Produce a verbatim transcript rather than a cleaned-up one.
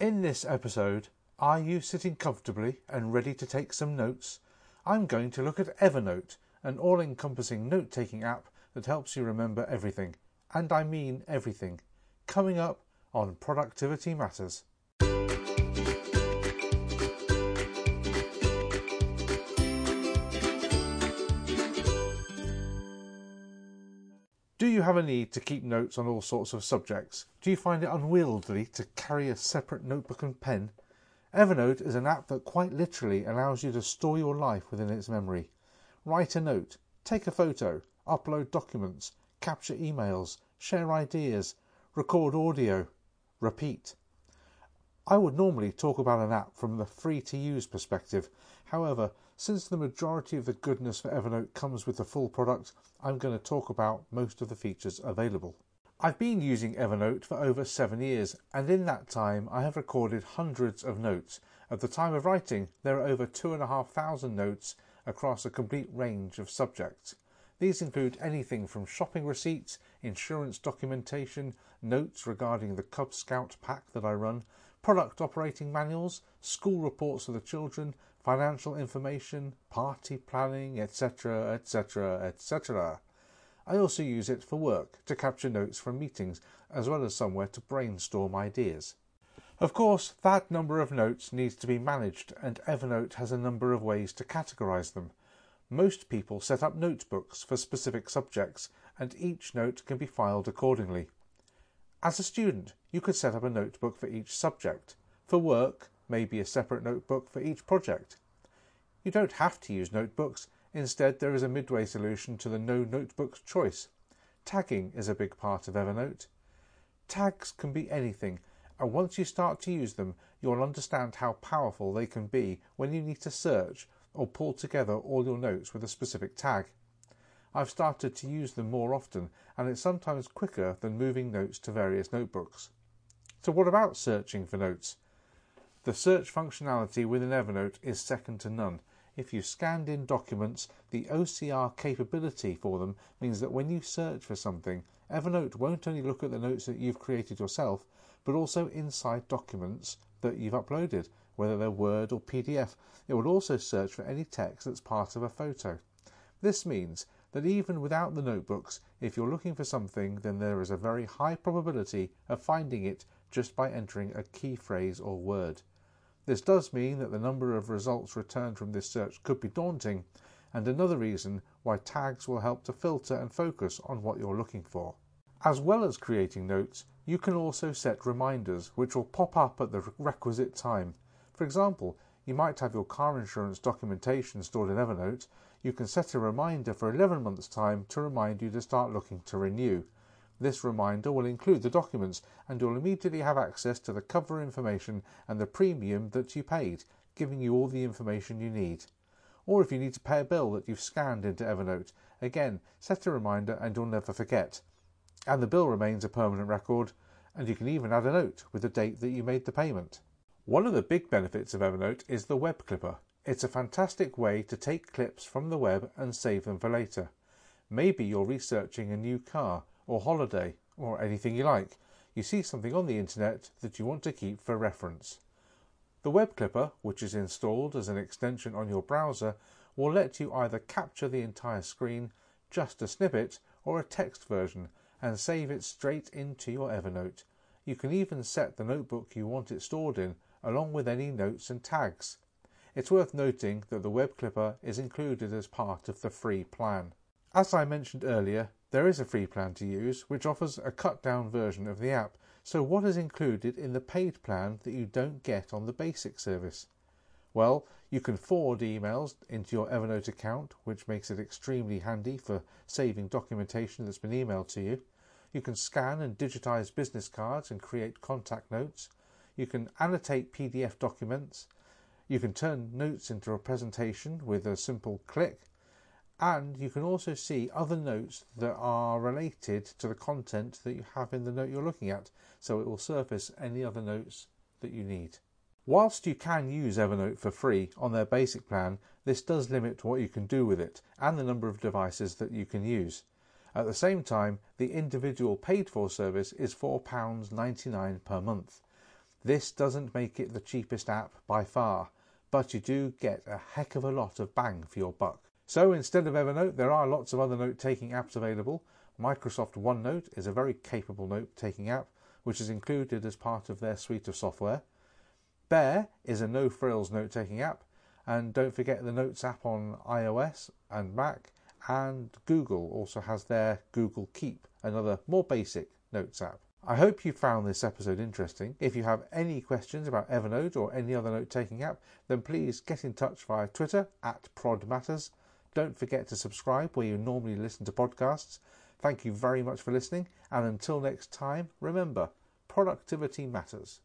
In this episode, are you sitting comfortably and ready to take some notes? I'm going to look at Evernote, an all-encompassing note-taking app that helps you remember everything. And I mean everything. Coming up on Productivity Matters. Do you have a need to keep notes on all sorts of subjects? Do you find it unwieldy to carry a separate notebook and pen? Evernote is an app that quite literally allows you to store your life within its memory. Write a note, take a photo, upload documents, capture emails, share ideas, record audio, repeat. I would normally talk about an app from the free-to-use perspective. However, since the majority of the goodness for Evernote comes with the full product, I'm going to talk about most of the features available. I've been using Evernote for over seven years, and in that time I have recorded hundreds of notes. At the time of writing, there are over two and a half thousand notes across a complete range of subjects. These include anything from shopping receipts, insurance documentation, notes regarding the Cub Scout pack that I run, product operating manuals, school reports for the children, financial information, party planning, et cetera, et cetera, et cetera. I also use it for work, to capture notes from meetings, as well as somewhere to brainstorm ideas. Of course, that number of notes needs to be managed, and Evernote has a number of ways to categorise them. Most people set up notebooks for specific subjects, and each note can be filed accordingly. As a student, you could set up a notebook for each subject. For work, maybe a separate notebook for each project. You don't have to use notebooks. Instead, there is a midway solution to the no notebooks choice. Tagging is a big part of Evernote. Tags can be anything, and once you start to use them, you'll understand how powerful they can be when you need to search or pull together all your notes with a specific tag. I've started to use them more often, and it's sometimes quicker than moving notes to various notebooks. So what about searching for notes? The search functionality within Evernote is second to none. If you scanned in documents, the O C R capability for them means that when you search for something, Evernote won't only look at the notes that you've created yourself, but also inside documents that you've uploaded, whether they're Word or P D F. It will also search for any text that's part of a photo. This means that even without the notebooks, if you're looking for something, then there is a very high probability of finding it just by entering a key phrase or word. This does mean that the number of results returned from this search could be daunting, and another reason why tags will help to filter and focus on what you're looking for. As well as creating notes, you can also set reminders which will pop up at the requisite time. For example, you might have your car insurance documentation stored in Evernote. You can set a reminder for eleven months' time to remind you to start looking to renew. This reminder will include the documents, and you'll immediately have access to the cover information and the premium that you paid, giving you all the information you need. Or if you need to pay a bill that you've scanned into Evernote, again, set a reminder and you'll never forget. And the bill remains a permanent record, and you can even add a note with the date that you made the payment. One of the big benefits of Evernote is the Web Clipper. It's a fantastic way to take clips from the web and save them for later. Maybe you're researching a new car, or holiday, or anything you like. You see something on the internet that you want to keep for reference. The Web Clipper, which is installed as an extension on your browser, will let you either capture the entire screen, just a snippet, or a text version, and save it straight into your Evernote. You can even set the notebook you want it stored in, along with any notes and tags. It's worth noting that the Web Clipper is included as part of the free plan. As I mentioned earlier, there is a free plan to use, which offers a cut-down version of the app. So what is included in the paid plan that you don't get on the basic service? Well, you can forward emails into your Evernote account, which makes it extremely handy for saving documentation that's been emailed to you. You can scan and digitize business cards and create contact notes. You can annotate P D F documents. You can turn notes into a presentation with a simple click. And you can also see other notes that are related to the content that you have in the note you're looking at, so it will surface any other notes that you need. Whilst you can use Evernote for free on their basic plan, this does limit what you can do with it and the number of devices that you can use. At the same time, the individual paid-for service is four pounds ninety-nine per month. This doesn't make it the cheapest app by far, but you do get a heck of a lot of bang for your buck. So instead of Evernote, there are lots of other note-taking apps available. Microsoft OneNote is a very capable note-taking app, which is included as part of their suite of software. Bear is a no-frills note-taking app, and don't forget the Notes app on iOS and Mac, and Google also has their Google Keep, another more basic Notes app. I hope you found this episode interesting. If you have any questions about Evernote or any other note-taking app, then please get in touch via Twitter at ProdMatters. Don't forget to subscribe where you normally listen to podcasts. Thank you very much for listening, and until next time, remember, productivity matters.